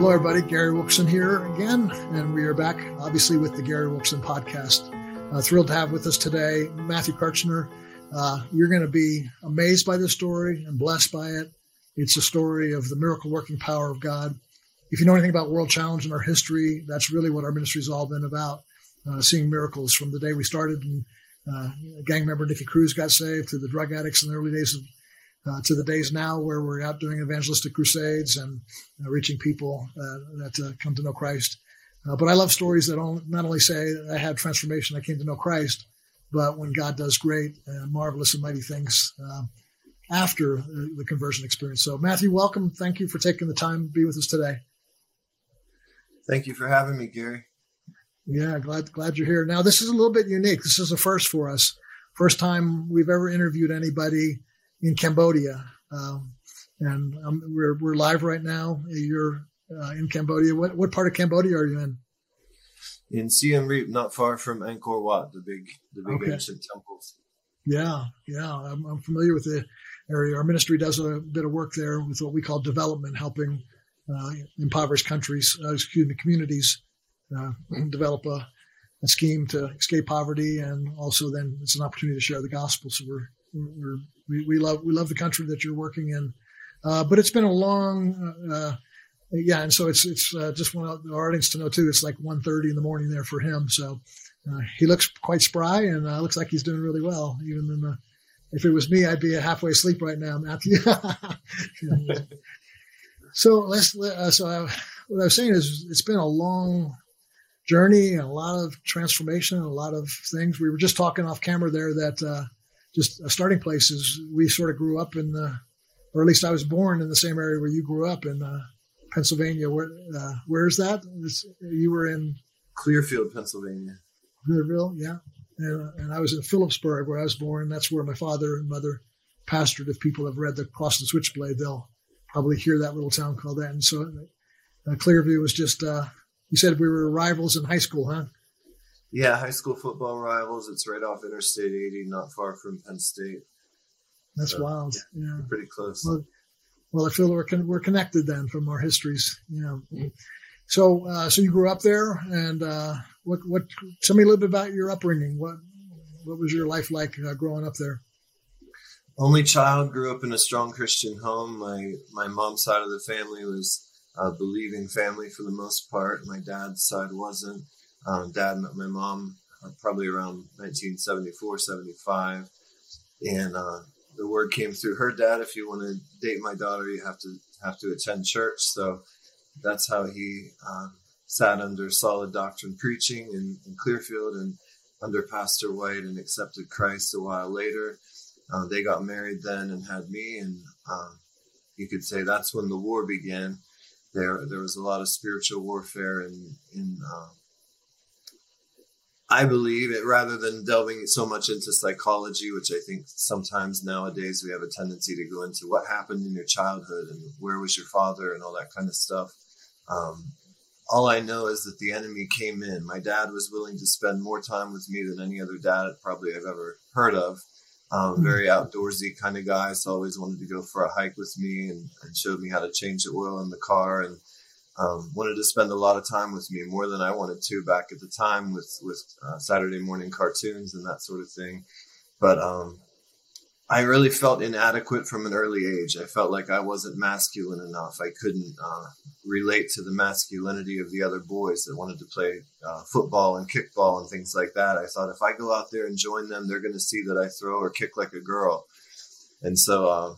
Hello, everybody. Gary Wilkerson here again, and we are back, obviously, with the Gary Wilkerson podcast. Thrilled to have with us today Matthew Karchner. You're going to be amazed by this story and blessed by it. It's a story of the miracle-working power of God. If you know anything about World Challenge and our history, that's really what our ministry's all been about, seeing miracles from the day we started. And gang member Nikki Cruz got saved, to the drug addicts in the early days of to the days now where we're out doing evangelistic crusades and reaching people that come to know Christ. But I love stories that not only say I had transformation, I came to know Christ, but when God does great and marvelous and mighty things after the conversion experience. So Matthew, welcome. Thank you for taking the time to be with us today. Thank you for having me, Gary. Yeah, glad you're here. Now, this is a little bit unique. This is a first for us. First time we've ever interviewed anybody in Cambodia, and we're live right now. You're in Cambodia. What part of Cambodia are you in? In Siem Reap, not far from Angkor Wat, the big okay. Ancient temples. Yeah, I'm familiar with the area. Our ministry does a bit of work there with what we call development, helping impoverished communities develop a scheme to escape poverty, and also then it's an opportunity to share the gospel. So we love the country that you're working in, but it's been a long, and so it's just want our audience to know too. It's like 1:30 in the morning there for him, so he looks quite spry and looks like he's doing really well. Even in if it was me, I'd be halfway asleep right now, Matthew. What I was saying is it's been a long journey and a lot of transformation and a lot of things. We were just talking off camera there that. Just a starting place is we sort of grew up in or at least I was born in the same area where you grew up in Pennsylvania. Where is that? You were in Clearfield, Pennsylvania. Clearfield, yeah. And I was in Phillipsburg where I was born. That's where my father and mother pastored. If people have read the Cross and Switchblade, they'll probably hear that little town called that. And so Clearview was just, you said we were rivals in high school, huh? Yeah, high school football rivals. It's right off Interstate 80, not far from Penn State. That's wild. Yeah. Pretty close. Well, I feel we're connected then from our histories. Yeah. So you grew up there, and what? Tell me a little bit about your upbringing. What was your life like growing up there? Only child. Grew up in a strong Christian home. My mom's side of the family was a believing family for the most part. My dad's side wasn't. Dad met my mom probably around 1974, 75. And the word came through her dad, if you want to date my daughter, you have to attend church. So that's how he sat under solid doctrine preaching in Clearfield and under Pastor White and accepted Christ a while later. They got married then and had me. And you could say that's when the war began. There was a lot of spiritual warfare in I believe it, rather than delving so much into psychology, which I think sometimes nowadays we have a tendency to go into what happened in your childhood and where was your father and all that kind of stuff. All I know is that the enemy came in. My dad was willing to spend more time with me than any other dad probably I've ever heard of. Very outdoorsy kind of guy. So always wanted to go for a hike with me and showed me how to change the oil in the car and wanted to spend a lot of time with me, more than I wanted to back at the time with Saturday morning cartoons and that sort of thing. But I really felt inadequate from an early age. I felt like I wasn't masculine enough. I couldn't relate to the masculinity of the other boys that wanted to play football and kickball and things like that. I thought if I go out there and join them, they're going to see that I throw or kick like a girl. And so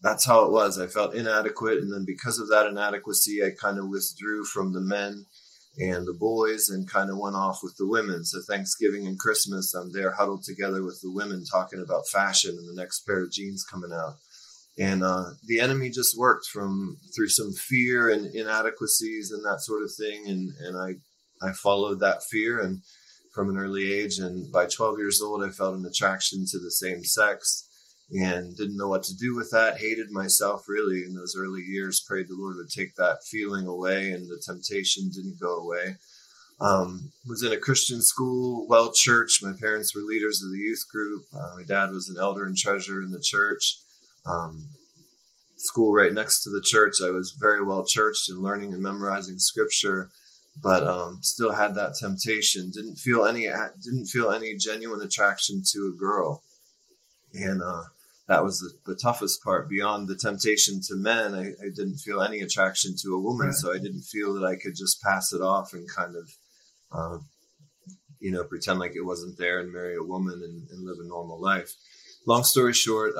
that's how it was. I felt inadequate. And then because of that inadequacy, I kind of withdrew from the men and the boys and kind of went off with the women. So Thanksgiving and Christmas, I'm there huddled together with the women talking about fashion and the next pair of jeans coming out. And the enemy just worked through some fear and inadequacies and that sort of thing. And I followed that fear and from an early age. And by 12 years old, I felt an attraction to the same sex. And didn't know what to do with that, hated myself really in those early years, prayed the Lord would take that feeling away, and the temptation didn't go away. Was in a Christian school, well church. My parents were leaders of the youth group. My dad was an elder and treasurer in the church. school right next to the church. I was very well churched and learning and memorizing scripture, but still had that temptation. Didn't feel any genuine attraction to a girl, and that was the toughest part. Beyond the temptation to men, I didn't feel any attraction to a woman, right. So I didn't feel that I could just pass it off and kind of, pretend like it wasn't there and marry a woman and live a normal life. Long story short,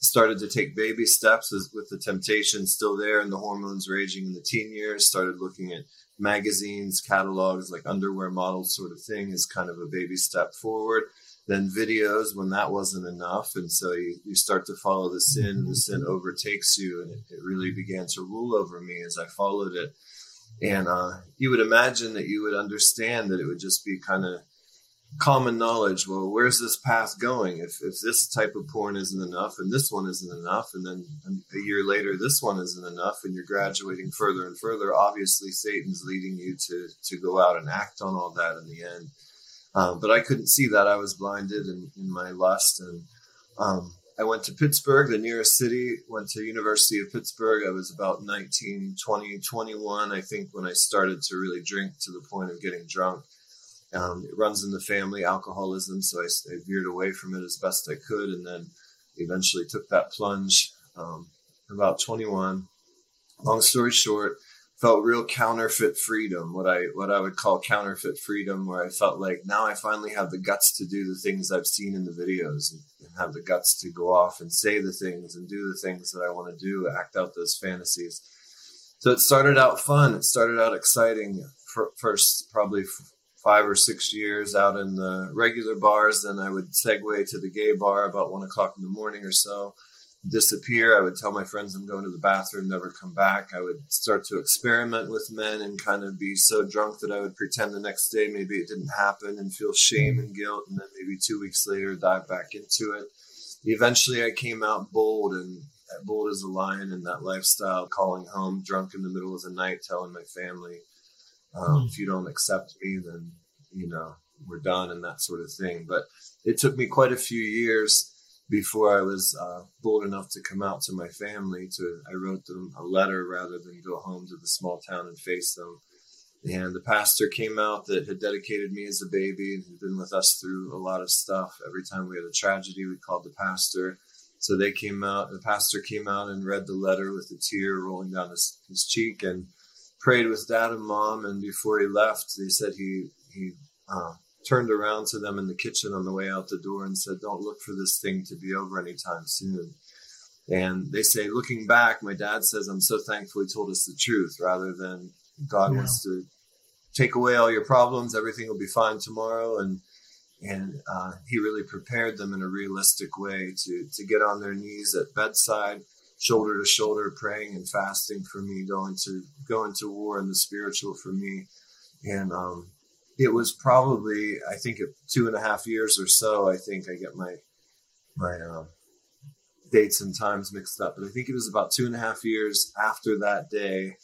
started to take baby steps with the temptation still there and the hormones raging in the teen years. Started looking at magazines, catalogs, like underwear models sort of thing is kind of a baby step forward. Then videos when that wasn't enough. And so you start to follow the sin, and the sin overtakes you. And it really began to rule over me as I followed it. And you would imagine that you would understand that it would just be kind of common knowledge. Well, where's this path going? If this type of porn isn't enough and this one isn't enough, and then a year later, this one isn't enough, and you're graduating further and further, obviously Satan's leading you to go out and act on all that in the end. But I couldn't see that. I was blinded in my lust. And I went to Pittsburgh, the nearest city, went to University of Pittsburgh. I was about 19, 20, 21, I think, when I started to really drink to the point of getting drunk. It runs in the family, alcoholism. So I veered away from it as best I could. And then eventually took that plunge about 21. Long story short, felt real counterfeit freedom, what I would call counterfeit freedom, where I felt like now I finally have the guts to do the things I've seen in the videos and have the guts to go off and say the things and do the things that I want to do, act out those fantasies. So it started out fun. It started out exciting. First, probably 5 or 6 years out in the regular bars. Then I would segue to the gay bar about 1 o'clock in the morning or so. Disappear. I would tell my friends I'm going to the bathroom, never come back. I would start to experiment with men and kind of be so drunk that I would pretend the next day maybe it didn't happen and feel shame and guilt, and then maybe 2 weeks later dive back into it. Eventually I came out bold and bold as a lion in that lifestyle, calling home drunk in the middle of the night, telling my family, if you don't accept me, then we're done, and that sort of thing. But it took me quite a few years before I was bold enough to come out to my family. I wrote them a letter rather than go home to the small town and face them. And the pastor came out that had dedicated me as a baby and had been with us through a lot of stuff. Every time we had a tragedy, we called the pastor. So they came out, the pastor came out and read the letter with a tear rolling down his cheek and prayed with Dad and Mom. And before he left, they said he turned around to them in the kitchen on the way out the door and said, "Don't look for this thing to be over anytime soon." And they say, looking back, my dad says, "I'm so thankful he told us the truth rather than God wants to take away all your problems. Everything will be fine tomorrow." And he really prepared them in a realistic way to get on their knees at bedside, shoulder to shoulder, praying and fasting for me, going to war in the spiritual for me. And, it was probably, I think, 2.5 years or so. I think I get my dates and times mixed up, but I think it was about 2.5 years after that day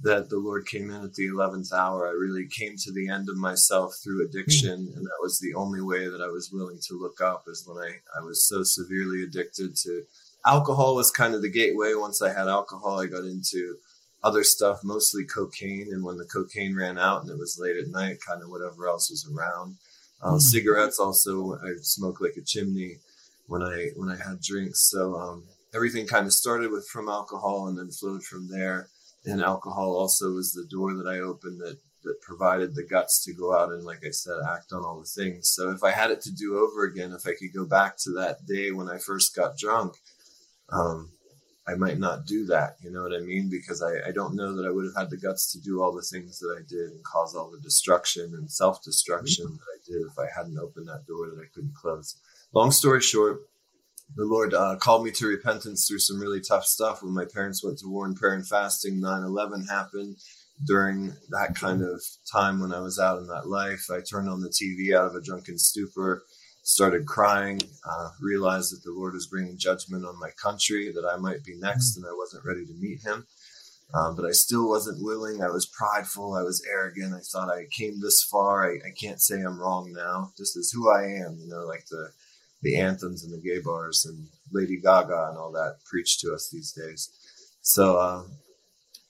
that the Lord came in at the 11th hour. I really came to the end of myself through addiction, and that was the only way that I was willing to look up, is when I was so severely addicted to alcohol. Was kind of the gateway. Once I had alcohol, I got into other stuff, mostly cocaine. And when the cocaine ran out and it was late at night, kind of whatever else was around. Cigarettes also, I smoked like a chimney when I had drinks. So everything kind of started from alcohol and then flowed from there. And alcohol also was the door that I opened that provided the guts to go out and, like I said, act on all the things. So if I had it to do over again, if I could go back to that day when I first got drunk, I might not do that. You know what I mean? Because I don't know that I would have had the guts to do all the things that I did and cause all the destruction and self-destruction that I did if I hadn't opened that door that I couldn't close. Long story short, the Lord called me to repentance through some really tough stuff. When my parents went to war in prayer and fasting, 9/11 happened. During that kind of time when I was out in that life, I turned on the TV out of a drunken stupor, started crying, realized that the Lord was bringing judgment on my country, that I might be next, and I wasn't ready to meet him. But I still wasn't willing. I was prideful. I was arrogant. I thought I came this far. I can't say I'm wrong now. This is who I am. You know, like the the anthems and the gay bars and Lady Gaga and all that preached to us these days. So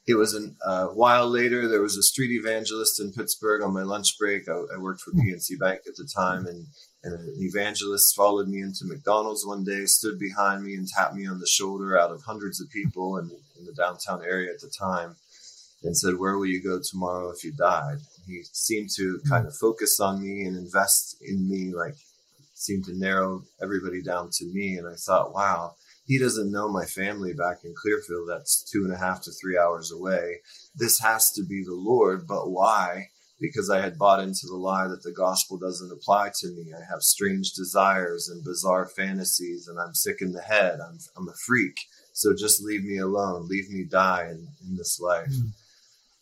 it was a while later, there was a street evangelist in Pittsburgh on my lunch break. I worked for PNC Bank at the time, and an evangelist followed me into McDonald's one day, stood behind me and tapped me on the shoulder out of hundreds of people in the downtown area at the time and said, "Where will you go tomorrow if you died?" He seemed to kind of focus on me and invest in me, like seemed to narrow everybody down to me. And I thought, wow, he doesn't know my family back in Clearfield. That's 2.5 to 3 hours away. This has to be the Lord. But why? Because I had bought into the lie that the gospel doesn't apply to me. I have strange desires and bizarre fantasies, and I'm sick in the head. I'm a freak. So just leave me alone. Leave me die in this life.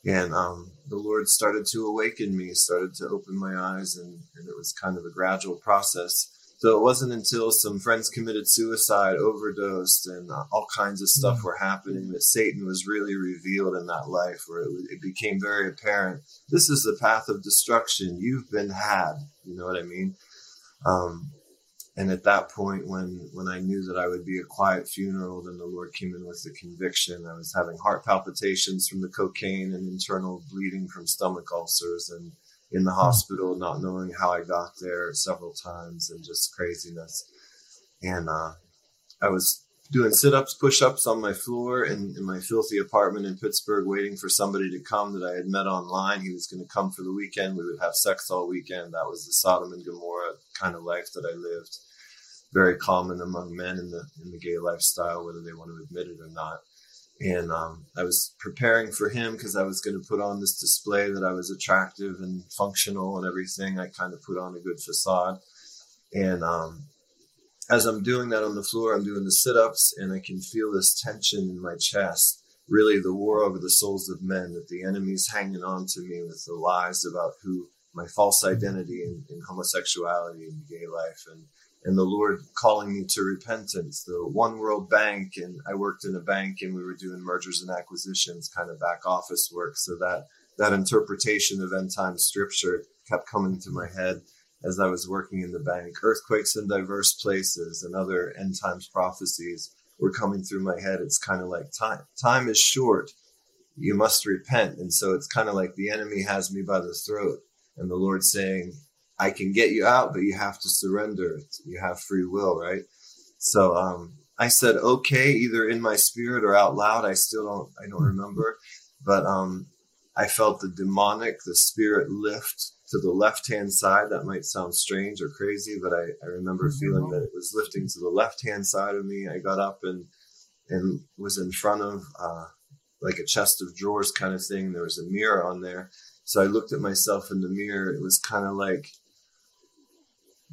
And the Lord started to awaken me, started to open my eyes, and it was kind of a gradual process. So it wasn't until some friends committed suicide, overdosed, and all kinds of stuff were happening that Satan was really revealed in that life, where it became very apparent. This is the path of destruction. You've been had. You know what I mean? And at that point, when I knew that I would be a quiet funeral, then the Lord came in with the conviction. I was having heart palpitations from the cocaine and internal bleeding from stomach ulcers, and in the hospital, not knowing how I got there several times, and just craziness. And I was doing sit-ups, push-ups on my floor in my filthy apartment in Pittsburgh, waiting for somebody to come that I had met online. He was going to come for the weekend. We would have sex all weekend. That was the Sodom and Gomorrah kind of life that I lived. Very common among men in the gay lifestyle, whether they want to admit it or not. And I was preparing for him because I was going to put on this display that I was attractive and functional and everything. I kind of put on a good facade. And as I'm doing that on the floor, I'm doing the sit-ups, and I can feel this tension in my chest, really the war over the souls of men, that the enemy's hanging on to me with the lies about who my false identity and homosexuality and gay life, and the Lord calling me to repentance, the One World Bank. And I worked in a bank, and we were doing mergers and acquisitions, kind of back office work. So that interpretation of end time scripture kept coming to my head as I was working in the bank. Earthquakes in diverse places and other end times prophecies were coming through my head. It's kind of like time is short. You must repent. And so it's kind of like the enemy has me by the throat, and the Lord saying, I can get you out, but you have to surrender. You have free will, right? So I said, okay, either in my spirit or out loud. I don't remember, but I felt the spirit lift to the left-hand side. That might sound strange or crazy, but I remember feeling that it was lifting to the left-hand side of me. I got up and was in front of like a chest of drawers kind of thing. There was a mirror on there. So I looked at myself in the mirror. It was kind of like,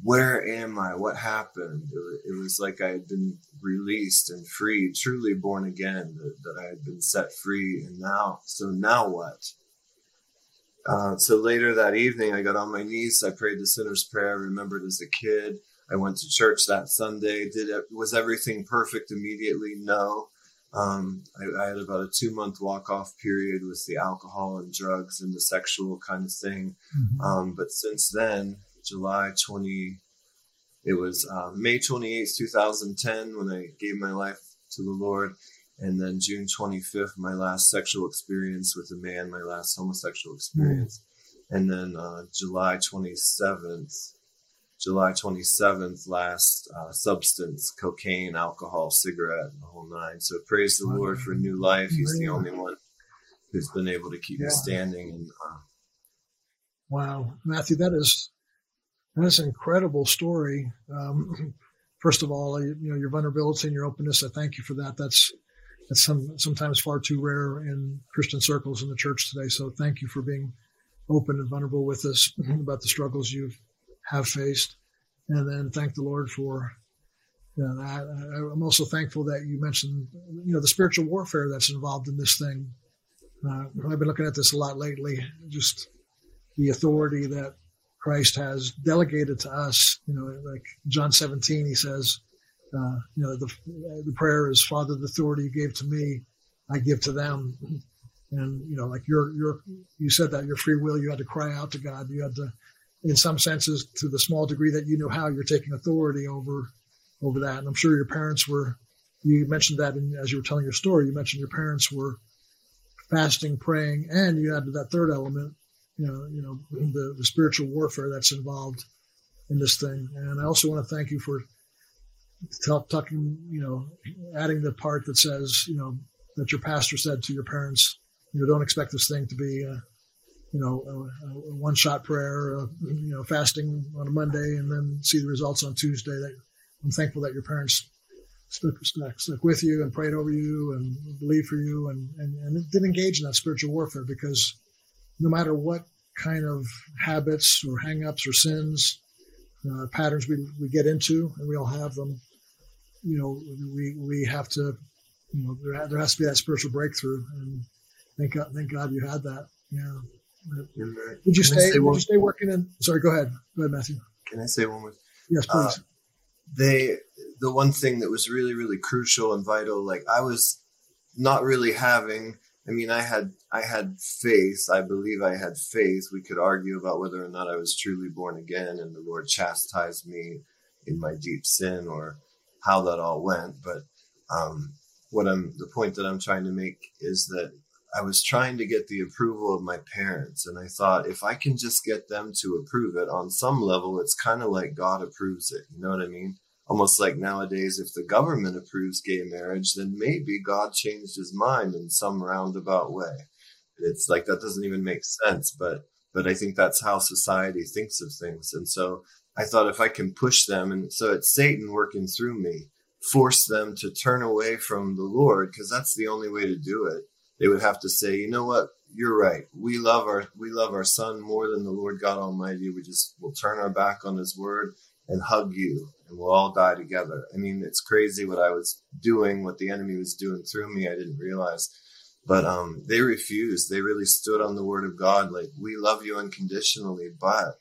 where am I? What happened? It was like I had been released and free, truly born again, that I had been set free. And now, so now what? So later that evening, I got on my knees. I prayed the sinner's prayer I remembered as a kid. I went to church that Sunday. Was everything perfect immediately? No. I had about a 2-month walk-off period with the alcohol and drugs and the sexual kind of thing. But since then, May 28th, 2010, when I gave my life to the Lord. And then June 25th, my last sexual experience with a man, my last homosexual experience. And then July 27th, last substance, cocaine, alcohol, cigarette, the whole nine. So praise the Lord for new life. He's the only one who's been able to keep me standing. And wow, Matthew, that is an incredible story. First of all, your vulnerability and your openness. I thank you for that. That's sometimes far too rare in Christian circles in the church today. So thank you for being open and vulnerable with us about the struggles you have faced. And then thank the Lord for that. I'm also thankful that you mentioned, the spiritual warfare that's involved in this thing. I've been looking at this a lot lately, just the authority that Christ has delegated to us. Like John 17, he says, the prayer is, Father, the authority you gave to me, I give to them. And, like you said that your free will, you had to cry out to God. You had to in some senses, to the small degree that you know how, you're taking authority over that. And I'm sure your parents were, you mentioned that as you were telling your story, you mentioned your parents were fasting, praying, and you added that third element, you know, the spiritual warfare that's involved in this thing. And I also want to thank you for talking, you know, adding the part that says, you know, that your pastor said to your parents, you know, don't expect this thing to be, you know, a one-shot prayer, you know, fasting on a Monday and then see the results on Tuesday. That I'm thankful that your parents stuck with you and prayed over you and believed for you and did engage in that spiritual warfare, because no matter what kind of habits or hang-ups or sins, patterns we get into, and we all have them, you know, we have to, you know, there has to be that spiritual breakthrough. And thank God you had that. Yeah. Did you stay working in? Sorry, go ahead, Matthew. Can I say one more? Yes, please. The one thing that was really, really crucial and vital, like I was not really having, I mean, I had faith. I believe I had faith. We could argue about whether or not I was truly born again and the Lord chastised me in my deep sin or how that all went. But the point that I'm trying to make is that I was trying to get the approval of my parents. And I thought, if I can just get them to approve it on some level, it's kind of like God approves it. You know what I mean? Almost like nowadays, if the government approves gay marriage, then maybe God changed his mind in some roundabout way. It's like, that doesn't even make sense. But I think that's how society thinks of things. And so I thought, if I can push them, and so it's Satan working through me, force them to turn away from the Lord, because that's the only way to do it. They would have to say, you know what, you're right. We love our son more than the Lord God Almighty. We'll turn our back on his word and hug you, and we'll all die together. I mean, it's crazy what I was doing, what the enemy was doing through me. I didn't realize, but they refused. They really stood on the word of God. Like, we love you unconditionally, but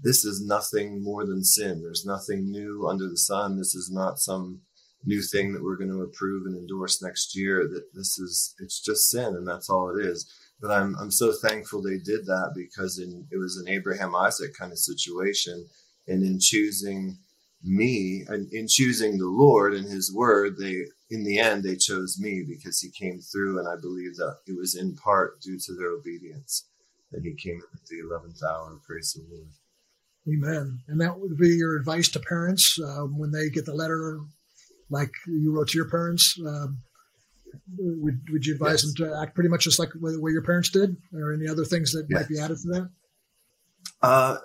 this is nothing more than sin. There's nothing new under the sun. This is not some new thing that we're going to approve and endorse next year. That it's just sin, and that's all it is. But I'm so thankful they did that, because it was an Abraham Isaac kind of situation, and in choosing me and in choosing the Lord and his word, in the end they chose me, because he came through, and I believe that it was in part due to their obedience that he came at the 11th hour. Praise the Lord. Amen. And that would be your advice to parents when they get the letter like you wrote to your parents? Would you advise yes. them to act pretty much just like the way your parents did, or any other things that yes. might be added to that?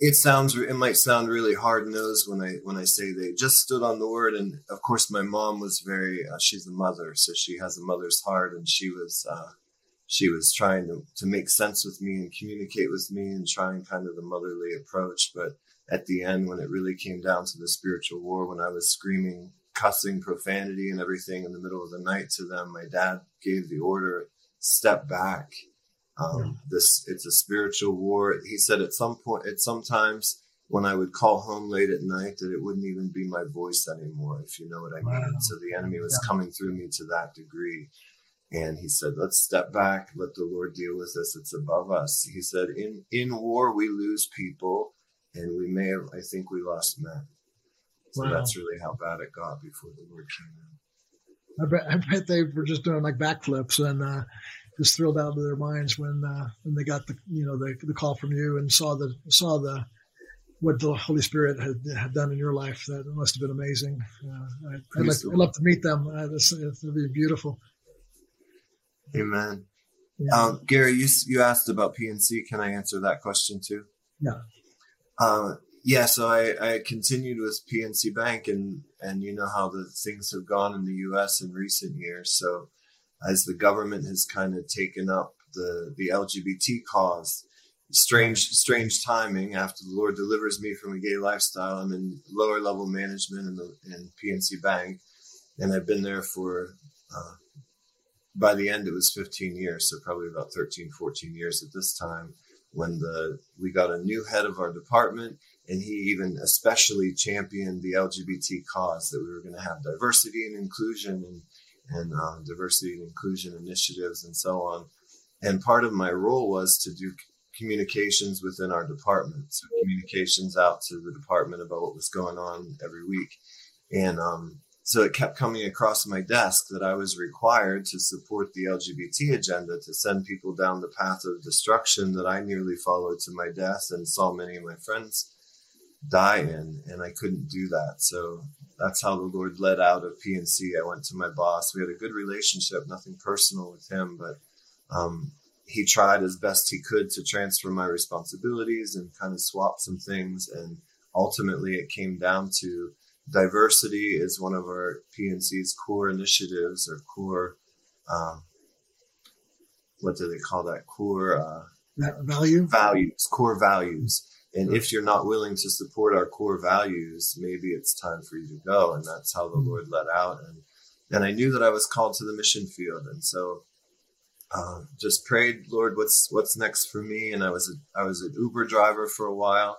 It might sound really hard-nosed when I say they just stood on the word. And of course, my mom was very, she's a mother, so she has a mother's heart, and she was trying to make sense with me and communicate with me and trying kind of the motherly approach. But at the end, when it really came down to the spiritual war, when I was screaming, cussing, profanity and everything in the middle of the night to them, my dad gave the order, step back. It's a spiritual war. He said sometimes when I would call home late at night that it wouldn't even be my voice anymore, if you know what I mean. Wow. So the enemy was coming through me to that degree. And he said, let's step back. Let the Lord deal with us. It's above us. He said, in war, we lose people, and I think we lost men. So that's really how bad it got before the Lord came in. I bet they were just doing like backflips and, just thrilled out of their minds when they got the call from you and saw what the Holy Spirit had done in your life. That must have been amazing. I'd love to meet them. It'd be beautiful. Amen. Yeah. Gary, you asked about PNC. Can I answer that question too? Yeah. So I continued with PNC Bank, and you know how the things have gone in the U.S. in recent years. So, as the government has kind of taken up the LGBT cause, strange timing. After the Lord delivers me from a gay lifestyle, I'm in lower level management in PNC Bank, and I've been there for, by the end it was 15 years, so probably about 13, 14 years at this time, when we got a new head of our department, and he even especially championed the LGBT cause, that we were going to have diversity and inclusion and diversity and inclusion initiatives and so on. And part of my role was to do communications within our department. So communications out to the department about what was going on every week. And so it kept coming across my desk that I was required to support the LGBT agenda, to send people down the path of destruction that I nearly followed to my death and saw many of my friends die in, and I couldn't do that. So that's how the Lord led out of PNC. I went to my boss. We had a good relationship, nothing personal with him, but he tried as best he could to transfer my responsibilities and kind of swap some things. And ultimately it came down to diversity is one of our PNC's core initiatives or core, what do they call that? Core values, core values. And if you're not willing to support our core values, maybe it's time for you to go. And that's how the Lord led out. And I knew that I was called to the mission field. And so just prayed, Lord, what's next for me? And I was an Uber driver for a while.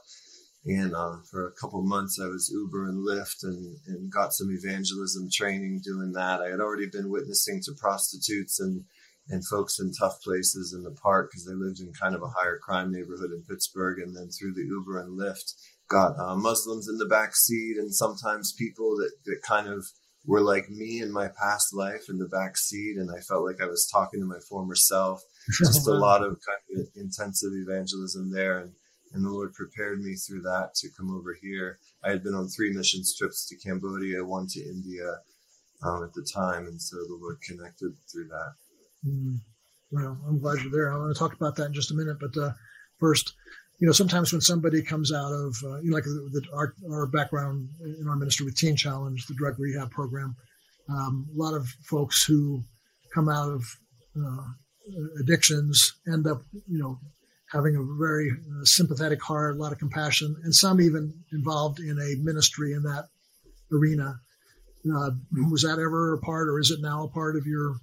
And for a couple months, I was Uber and Lyft and got some evangelism training doing that. I had already been witnessing to prostitutes and folks in tough places in the park because they lived in kind of a higher crime neighborhood in Pittsburgh. And then through the Uber and Lyft, got Muslims in the back seat, and sometimes people that kind of were like me in my past life in the back seat. And I felt like I was talking to my former self. Just a lot of kind of intensive evangelism there. And the Lord prepared me through that to come over here. I had been on 3 missions trips to Cambodia, 1 to India at the time. And so the Lord connected through that. Well, I'm glad you're there. I want to talk about that in just a minute. But first, you know, sometimes when somebody comes out of, you know, like our background in our ministry with Teen Challenge, the drug rehab program, a lot of folks who come out of addictions end up, you know, having a very sympathetic heart, a lot of compassion, and some even involved in a ministry in that arena. Was that ever a part, or is it now a part of your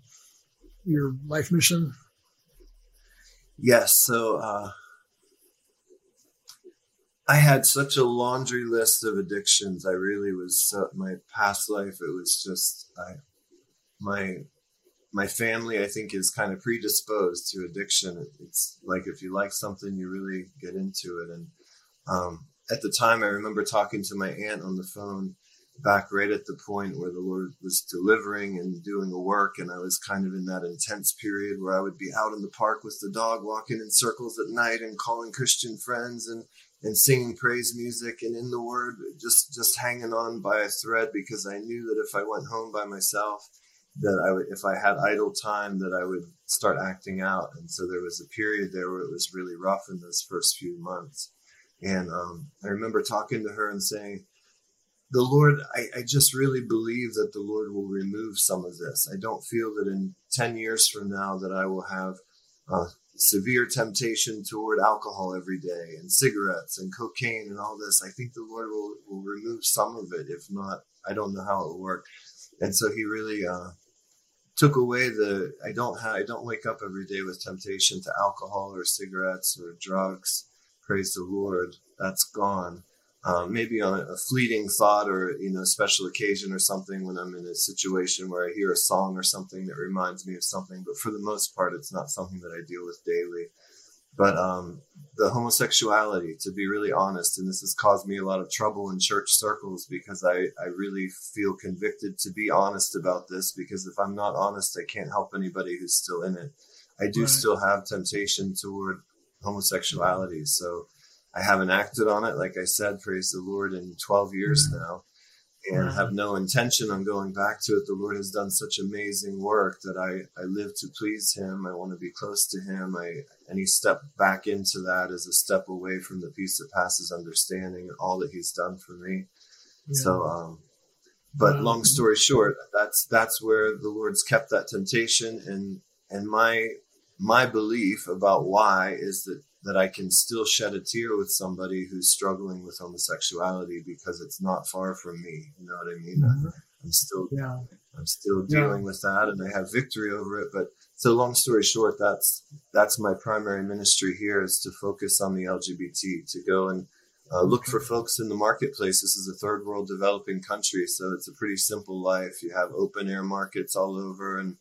life mission? Yes. So I had such a laundry list of addictions. I really was, my past life, it was just, my family, I think, is kind of predisposed to addiction. It's like, if you like something, you really get into it. And at the time, I remember talking to my aunt on the phone back right at the point where the Lord was delivering and doing a work. And I was kind of in that intense period where I would be out in the park with the dog, walking in circles at night and calling Christian friends and singing praise music and in the word, just hanging on by a thread, because I knew that if I went home by myself, that I would, if I had idle time, that I would start acting out. And so there was a period there where it was really rough in those first few months. And I remember talking to her and saying, the Lord, I just really believe that the Lord will remove some of this. I don't feel that in 10 years from now that I will have severe temptation toward alcohol every day and cigarettes and cocaine and all this. I think the Lord will remove some of it. If not, I don't know how it will work. And so he really took away the, I don't wake up every day with temptation to alcohol or cigarettes or drugs. Praise the Lord. That's gone. Maybe on a fleeting thought or, you know, special occasion or something when I'm in a situation where I hear a song or something that reminds me of something. But for the most part, it's not something that I deal with daily. But the homosexuality, to be really honest, and this has caused me a lot of trouble in church circles, because I really feel convicted to be honest about this, because if I'm not honest, I can't help anybody who's still in it. I do still have temptation toward homosexuality. So I haven't acted on it, like I said, praise the Lord, in 12 years now, and have no intention on going back to it. The Lord has done such amazing work that I live to please him. I want to be close to him. Any step back into that is a step away from the peace that passes understanding and all that he's done for me. Yeah. So, but long story short, that's where the Lord's kept that temptation. And my belief about why is that I can still shed a tear with somebody who's struggling with homosexuality, because it's not far from me. You know what I mean? Mm-hmm. I'm still dealing with that, and I have victory over it. But so long story short, that's my primary ministry here, is to focus on the LGBT, to go and look for folks in the marketplace. This is a third world developing country, so it's a pretty simple life. You have open air markets all over and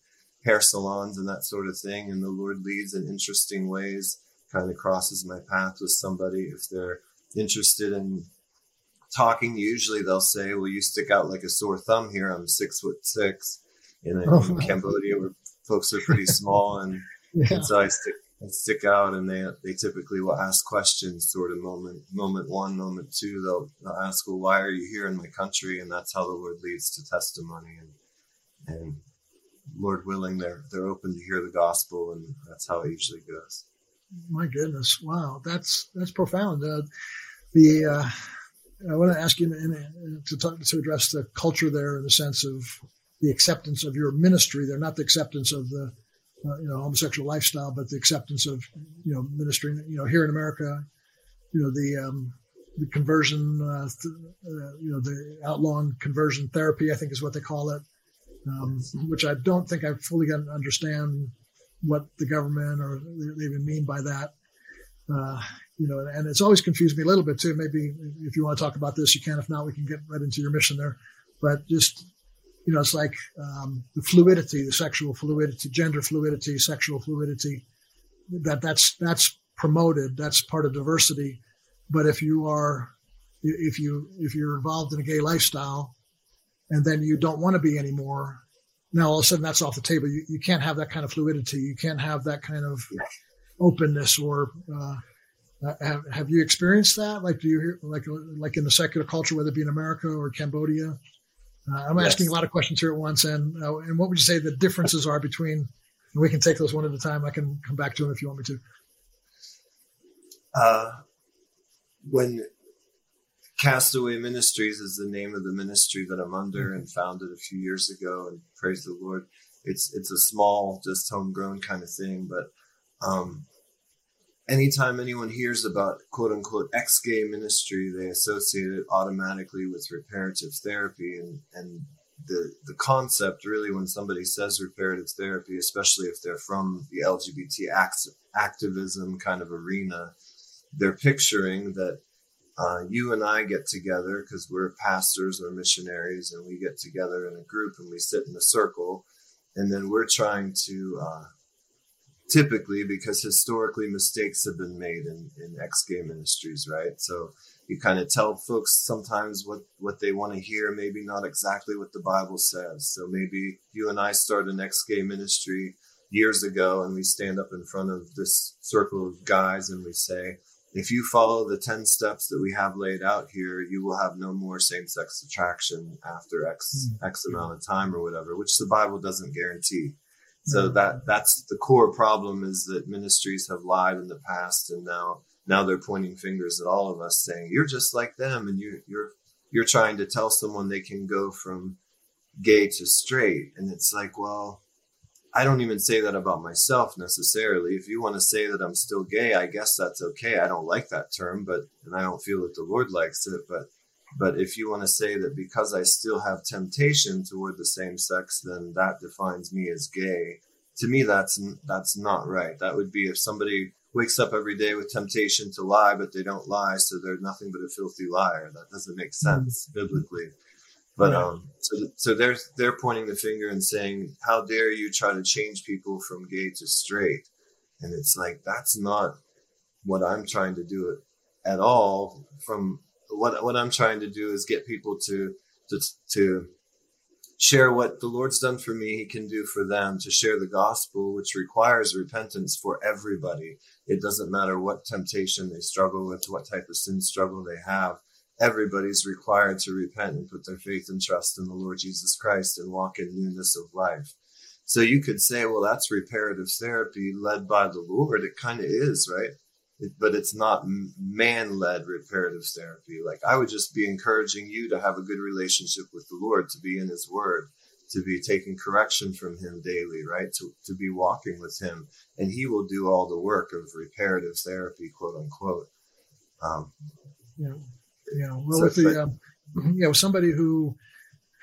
hair salons and that sort of thing. And the Lord leads in interesting ways. kind of crosses my path with somebody, if they're interested in talking, usually they'll say, well, you stick out like a sore thumb here. I'm 6'6". And in Cambodia, where folks are pretty small. And, and so I stick out, and they typically will ask questions sort of moment one, moment two. They'll ask, well, why are you here in my country? And that's how the Lord leads to testimony. And Lord willing, they're open to hear the gospel, and that's how it usually goes. My goodness. Wow. That's profound. I want to ask you to address the culture there in the sense of the acceptance of your ministry. They're not the acceptance of the homosexual lifestyle, but the acceptance of, ministering, here in America, the conversion, the outlawing conversion therapy, I think is what they call it, which I don't think I fully understand what the government or they even mean by that. And it's always confused me a little bit too. Maybe if you want to talk about this, you can. If not, we can get right into your mission there. But just, it's like the fluidity, the sexual fluidity, gender fluidity, sexual fluidity, that's promoted. That's part of diversity. But if you're involved in a gay lifestyle, and then you don't want to be anymore, now all of a sudden that's off the table. You can't have that kind of fluidity. You can't have that kind of openness or. Have you experienced that? Like, do you hear, like in the secular culture, whether it be in America or Cambodia? I'm asking a lot of questions here at once. And what would you say the differences are between, and we can take those one at a time. I can come back to them if you want me to. When Castaway Ministries is the name of the ministry that I'm under and founded a few years ago, and praise the Lord. It's a small, just homegrown kind of thing. But, anytime anyone hears about quote unquote ex-gay ministry, they associate it automatically with reparative therapy. And the concept really, when somebody says reparative therapy, especially if they're from the LGBT activism kind of arena, they're picturing that you and I get together because we're pastors or missionaries, and we get together in a group and we sit in a circle, and then we're trying to, typically, because historically mistakes have been made in ex-gay ministries, right? So you kind of tell folks sometimes what they want to hear, maybe not exactly what the Bible says. So maybe you and I started an ex-gay ministry years ago, and we stand up in front of this circle of guys and we say, if you follow the 10 steps that we have laid out here, you will have no more same-sex attraction after X amount of time or whatever, which the Bible doesn't guarantee. So that's the core problem, is that ministries have lied in the past, and now they're pointing fingers at all of us, saying you're just like them, and you're trying to tell someone they can go from gay to straight. And it's like, well, I don't even say that about myself necessarily. If you want to say that I'm still gay, I guess that's okay. I don't like that term, and I don't feel that the Lord likes it, But if you want to say that because I still have temptation toward the same sex, then that defines me as gay. To me, that's not right. That would be if somebody wakes up every day with temptation to lie, but they don't lie, so they're nothing but a filthy liar. That doesn't make sense biblically. But so they're pointing the finger and saying, how dare you try to change people from gay to straight? And it's like, that's not what I'm trying to do at all. What I'm trying to do is get people to share what the Lord's done for me, he can do for them, to share the gospel, which requires repentance for everybody. It doesn't matter what temptation they struggle with, what type of sin struggle they have. Everybody's required to repent and put their faith and trust in the Lord Jesus Christ and walk in newness of life. So you could say, well, that's reparative therapy led by the Lord. It kind of is, right? But it's not man-led reparative therapy. Like, I would just be encouraging you to have a good relationship with the Lord, to be in his word, to be taking correction from him daily, right? To be walking with him, and he will do all the work of reparative therapy, quote unquote. Somebody who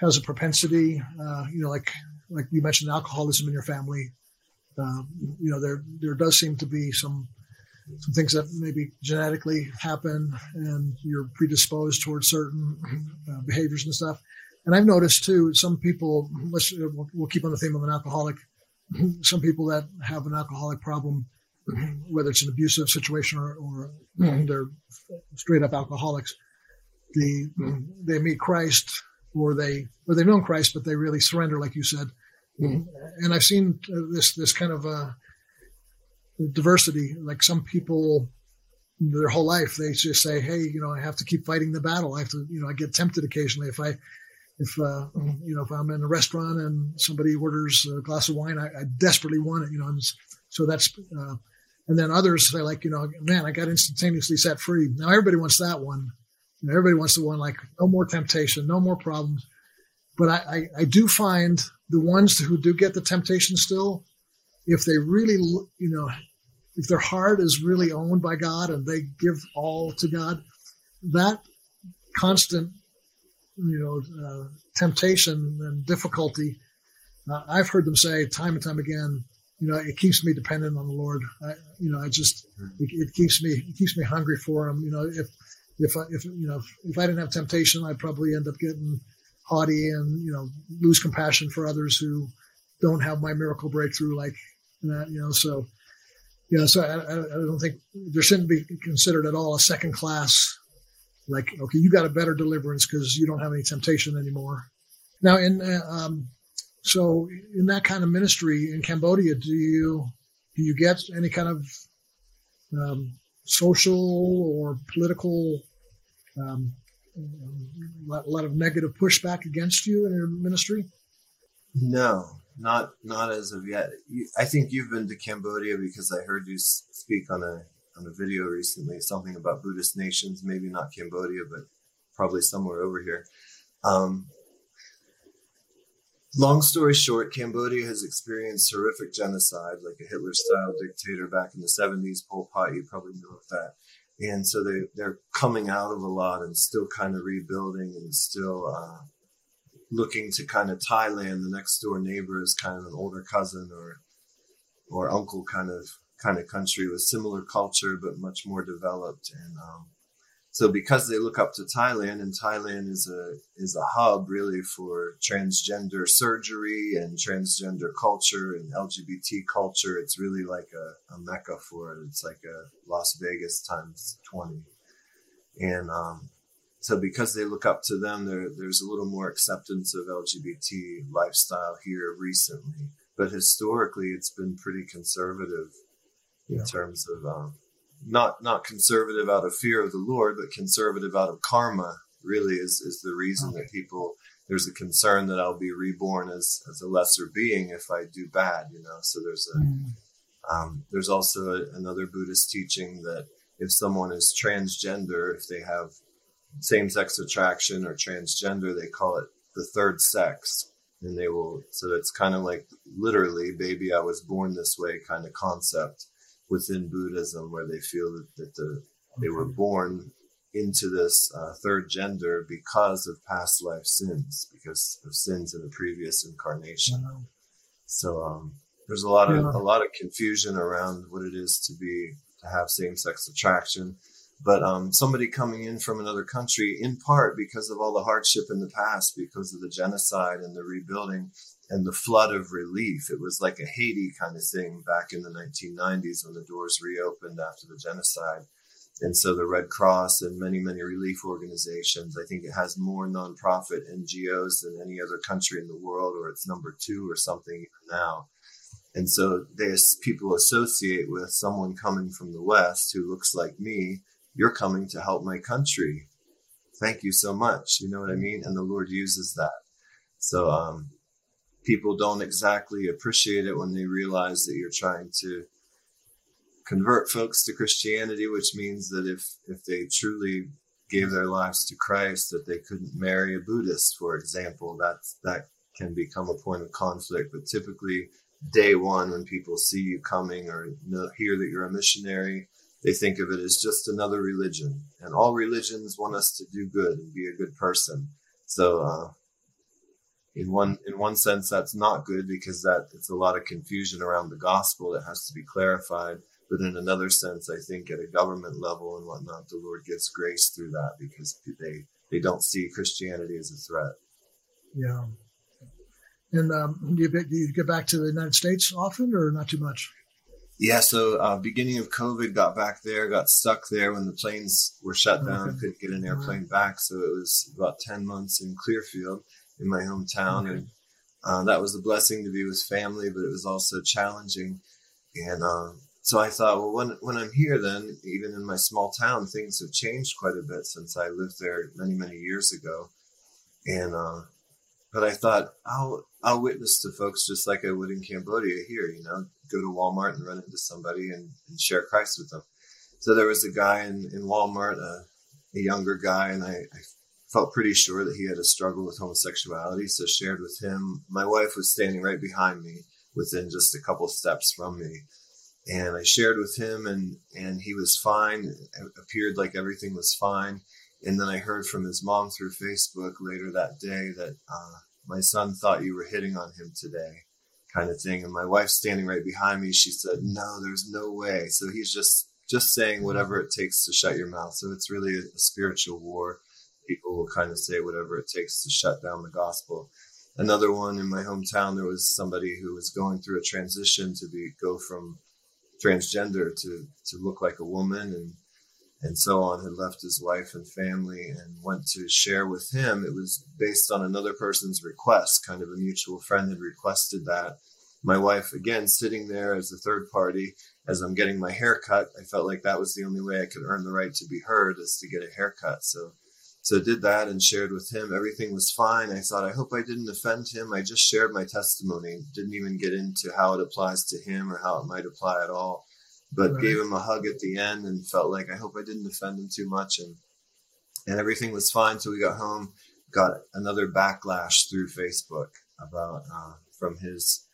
has a propensity, like you mentioned, alcoholism in your family, there does seem to be some things that maybe genetically happen, and you're predisposed towards certain behaviors and stuff. And I've noticed too, some people, we'll keep on the theme of an alcoholic, some people that have an alcoholic problem whether it's an abusive situation or they're straight up alcoholics, they meet Christ or they've known Christ, but they really surrender, like you said. And I've seen this kind of diversity. Like some people, their whole life, they just say, "Hey, I have to keep fighting the battle. I have to, I get tempted occasionally. If I'm in a restaurant and somebody orders a glass of wine, I desperately want it. So that's, and then others say like, man, I got instantaneously set free. Now everybody wants that one. Everybody wants the one like no more temptation, no more problems. But I do find the ones who do get the temptation still, if they really, if their heart is really owned by God and they give all to God, that constant, temptation and difficulty, I've heard them say time and time again, it keeps me dependent on the Lord. It keeps me hungry for him. If I didn't have temptation, I'd probably end up getting haughty and, lose compassion for others who don't have my miracle breakthrough. So I don't think there shouldn't be considered at all a second class. Like, okay, you got a better deliverance because you don't have any temptation anymore. Now, in that kind of ministry in Cambodia, do you get any kind of social or political, a lot of negative pushback against you in your ministry? No, not as of yet. I think you've been to Cambodia because I heard you speak on a video recently, something about Buddhist nations, maybe not Cambodia, but probably somewhere over here. Long story short, Cambodia has experienced horrific genocide, like a Hitler-style dictator back in the 70s, Pol Pot, you probably knew of that. And so they're coming out of a lot and still kind of rebuilding and still looking to kind of Thailand, the next door neighbor, is kind of an older cousin or uncle kind of country with similar culture, but much more developed. And so because they look up to Thailand, and Thailand is a hub really for transgender surgery and transgender culture and LGBT culture. It's really like a mecca for it. It's like a Las Vegas times 20. And so because they look up to them, there's a little more acceptance of LGBT lifestyle here recently. But historically, it's been pretty conservative. In terms of not conservative out of fear of the Lord, but conservative out of karma, really is the reason that people, there's a concern that I'll be reborn as a lesser being if I do bad, So there's also another Buddhist teaching that if someone is transgender, if they have same-sex attraction or transgender, they call it the third sex. And they will, so it's kind of like literally, baby, I was born this way kind of concept within Buddhism, where they feel that they were born into this third gender because of past life sins, because of sins in the previous incarnation. Wow. So there's a lot of confusion around what it is to have same-sex attraction. But somebody coming in from another country, in part because of all the hardship in the past, because of the genocide and the rebuilding and the flood of relief. It was like a Haiti kind of thing back in the 1990s when the doors reopened after the genocide. And so the Red Cross and many, many relief organizations, I think it has more nonprofit NGOs than any other country in the world, or it's number 2 or something even now. And so people associate with someone coming from the West who looks like me. You're coming to help my country. Thank you so much. You know what I mean? And the Lord uses that. So people don't exactly appreciate it when they realize that you're trying to convert folks to Christianity, which means that if they truly gave their lives to Christ, that they couldn't marry a Buddhist, for example. That can become a point of conflict. But typically, day one, when people see you coming or hear that you're a missionary, they think of it as just another religion, and all religions want us to do good and be a good person. So in one sense, that's not good, because that it's a lot of confusion around the gospel that has to be clarified. But in another sense, I think at a government level and whatnot, the Lord gives grace through that, because they don't see Christianity as a threat. Yeah. And do you get back to the United States often, or not too much? Yeah, so beginning of COVID, got back there, got stuck there when the planes were shut down. Okay. Couldn't get an airplane back. So it was about 10 months in Clearfield in my hometown. Okay. And that was a blessing to be with family, but it was also challenging. And so I thought, well, when I'm here then, even in my small town, things have changed quite a bit since I lived there many, many years ago. And but I thought, I'll witness to folks just like I would in Cambodia here, you know, go to Walmart and run into somebody and share Christ with them. So there was a guy in Walmart, a younger guy, and I felt pretty sure that he had a struggle with homosexuality. So shared with him. My wife was standing right behind me within just a couple steps from me. And I shared with him and he was fine. It appeared like everything was fine. And then I heard from his mom through Facebook later that day that, my son thought you were hitting on him today, kind of thing. And my wife standing right behind me, she said, no, there's no way. So he's just saying whatever it takes to shut your mouth. So it's really a spiritual war. People will kind of say whatever it takes to shut down the gospel. Another one in my hometown, there was somebody who was going through a transition to go from transgender to look like a woman and so on, had left his wife and family and went to share with him. It was based on another person's request, kind of a mutual friend had requested that. My wife, again, sitting there as a third party, as I'm getting my hair cut, I felt like that was the only way I could earn the right to be heard, is to get a haircut. So did that and shared with him. Everything was fine. I thought, I hope I didn't offend him. I just shared my testimony, didn't even get into how it applies to him or how it might apply at all. But right. Gave him a hug at the end and felt like I hope I didn't offend him too much. And everything was fine. So we got home, got another backlash through Facebook about from his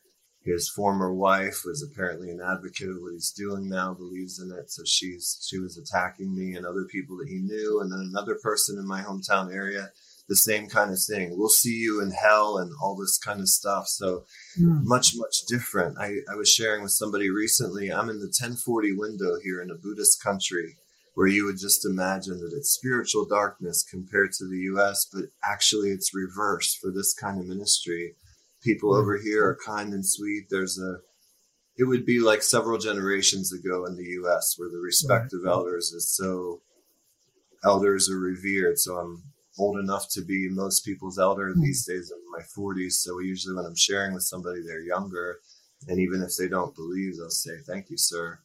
former wife, was apparently an advocate of what he's doing now, believes in it. So she was attacking me and other people that he knew. And then another person in my hometown area, the same kind of thing. We'll see you in hell and all this kind of stuff. So much, much different. I was sharing with somebody recently, I'm in the 1040 window here in a Buddhist country where you would just imagine that it's spiritual darkness compared to the U.S., but actually it's reversed for this kind of ministry. People over here are kind and sweet. It would be like several generations ago in the U.S. where the respect of elders are revered. So I'm old enough to be most people's elder these days in my 40s. So usually when I'm sharing with somebody, they're younger. And even if they don't believe, they'll say, thank you, sir.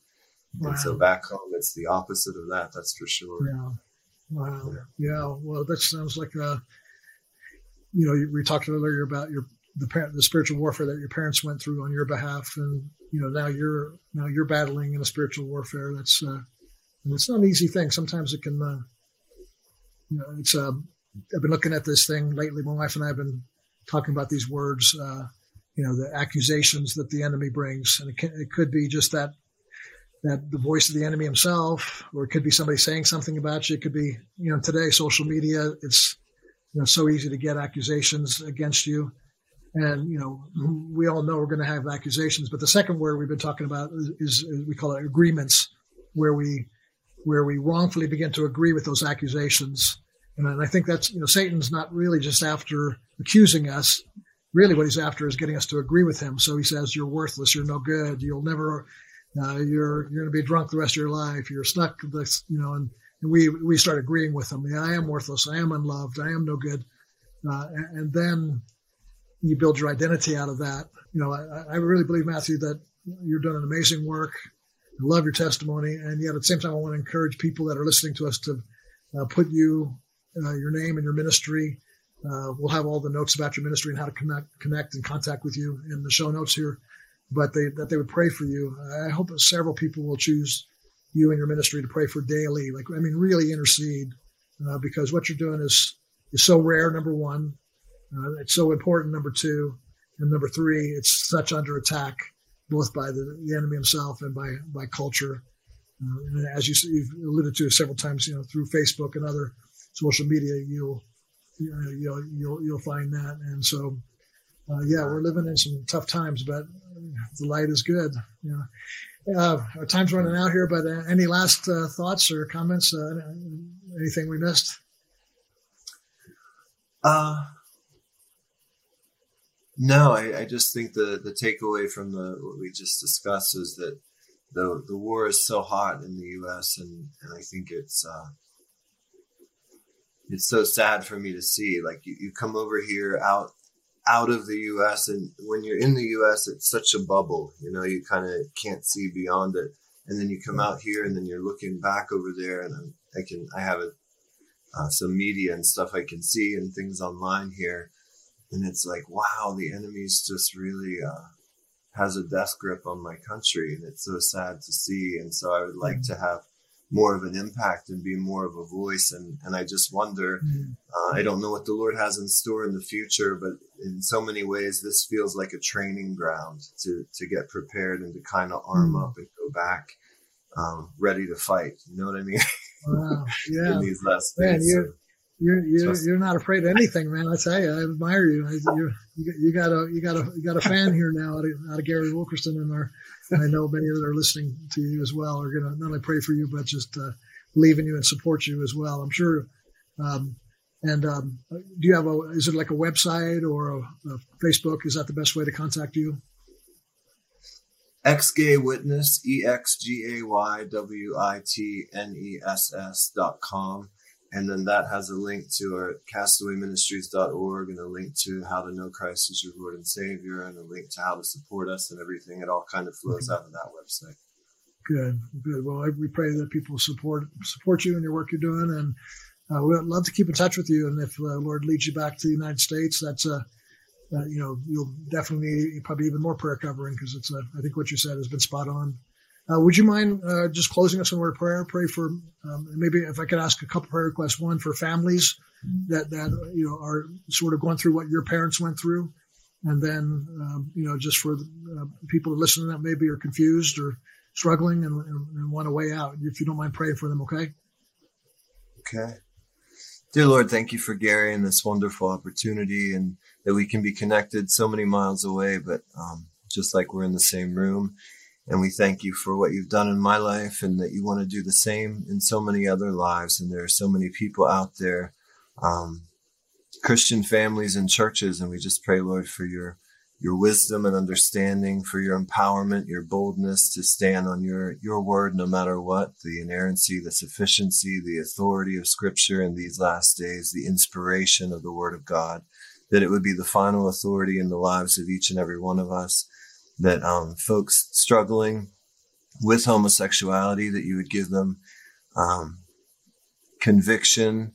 Wow. And so back home, it's the opposite of that. That's for sure. Yeah. Wow. Yeah. Yeah. Well, that sounds like, we talked earlier about the spiritual warfare that your parents went through on your behalf. And, now you're battling in a spiritual warfare. That's, and it's not an easy thing. Sometimes it can, it's, I've been looking at this thing lately. My wife and I have been talking about these words, the accusations that the enemy brings. And it could be just that the voice of the enemy himself, or it could be somebody saying something about you. It could be, today, social media, it's, so easy to get accusations against you. And, we all know we're going to have accusations. But the second word we've been talking about is we call it agreements, where we wrongfully begin to agree with those accusations. And I think that's, Satan's not really just after accusing us. Really what he's after is getting us to agree with him. So he says, you're worthless, you're no good, you'll never, you're going to be drunk the rest of your life, you're stuck, and we start agreeing with him. Yeah, I am worthless, I am unloved, I am no good. And then you build your identity out of that. I really believe, Matthew, that you're doing an amazing work. I love your testimony. And yet at the same time, I want to encourage people that are listening to us to put you, your name and your ministry. We'll have all the notes about your ministry and how to connect and contact with you in the show notes here, but that they would pray for you. I hope that several people will choose you and your ministry to pray for daily. Really intercede, because what you're doing is so rare, number one. It's so important, number two. And number three, it's such under attack, both by the enemy himself and by culture. And as you've alluded to several times, through Facebook and other social media, you'll find that. And so, we're living in some tough times, but the light is good. Our time's running out here, but any last thoughts or comments? Anything we missed? No, I just think the takeaway from what we just discussed is that the war is so hot in the U.S. and I think it's so sad for me to see. Like you come over here out of the U.S. and when you're in the U.S., it's such a bubble, you know, you kind of can't see beyond it. And then you come out here and then you're looking back over there, and I have some media and stuff I can see and things online here. And it's like, wow, the enemy's just really has a death grip on my country. And it's so sad to see. And so I would like to have more of an impact and be more of a voice. And I just wonder, I don't know what the Lord has in store in the future, but in so many ways, this feels like a training ground to get prepared and to kind of arm up and go back ready to fight. You know what I mean? Wow. Yeah. In these last days. You're not afraid of anything, man. I tell you, I admire you. You got a fan here now out of Gary Wilkerson, and I know many that are listening to you as well are going to not only pray for you, but just believe in you and support you as well, I'm sure. Do you have is it like a website or a Facebook? Is that the best way to contact you? Exgaywitness, exgaywitness.com. And then that has a link to our castawayministries.org and a link to how to know Christ as your Lord and Savior and a link to how to support us and everything. It all kind of flows out of that website. Good. Well, we pray that people support you and your work you're doing. And we'd love to keep in touch with you. And if the Lord leads you back to the United States, that's you'll definitely need probably even more prayer covering, because it's I think what you said has been spot on. Would you mind just closing us in word of prayer? Pray for maybe if I could ask a couple prayer requests. One for families that you know are sort of going through what your parents went through, and then just for the people listening that maybe are confused or struggling and want a way out. If you don't mind praying for them, okay? Okay. Dear Lord, thank you for Gary and this wonderful opportunity, and that we can be connected so many miles away, but just like we're in the same room. And we thank you for what you've done in my life, and that you want to do the same in so many other lives. And there are so many people out there, Christian families and churches. And we just pray, Lord, for your wisdom and understanding, for your empowerment, your boldness to stand on your word, no matter what, the inerrancy, the sufficiency, the authority of Scripture in these last days, the inspiration of the Word of God, that it would be the final authority in the lives of each and every one of us. That folks struggling with homosexuality, that you would give them conviction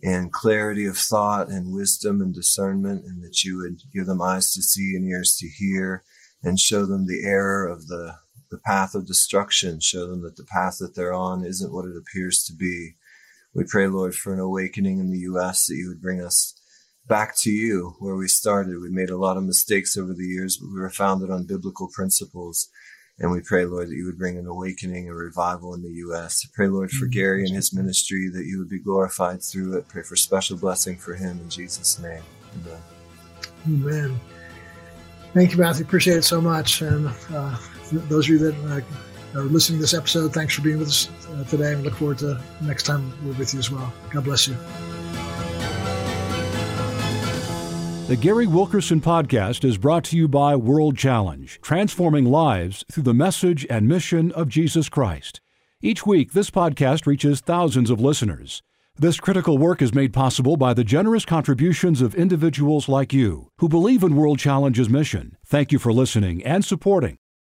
and clarity of thought and wisdom and discernment, and that you would give them eyes to see and ears to hear, and show them the error of the path of destruction, show them that the path that they're on isn't what it appears to be. We pray, Lord, for an awakening in the U.S., that you would bring us back to you where we started. We made a lot of mistakes over the years, but we were founded on biblical principles. And we pray, Lord, that you would bring an awakening, a revival in the U.S. Pray, Lord, for Gary and his ministry, that you would be glorified through it. Pray for special blessing for him in Jesus' name. Amen. Amen. Thank you, Matthew. Appreciate it so much. And those of you that are listening to this episode, thanks for being with us today, and look forward to next time we're with you as well. God bless you. The Gary Wilkerson Podcast is brought to you by World Challenge, transforming lives through the message and mission of Jesus Christ. Each week, this podcast reaches thousands of listeners. This critical work is made possible by the generous contributions of individuals like you who believe in World Challenge's mission. Thank you for listening and supporting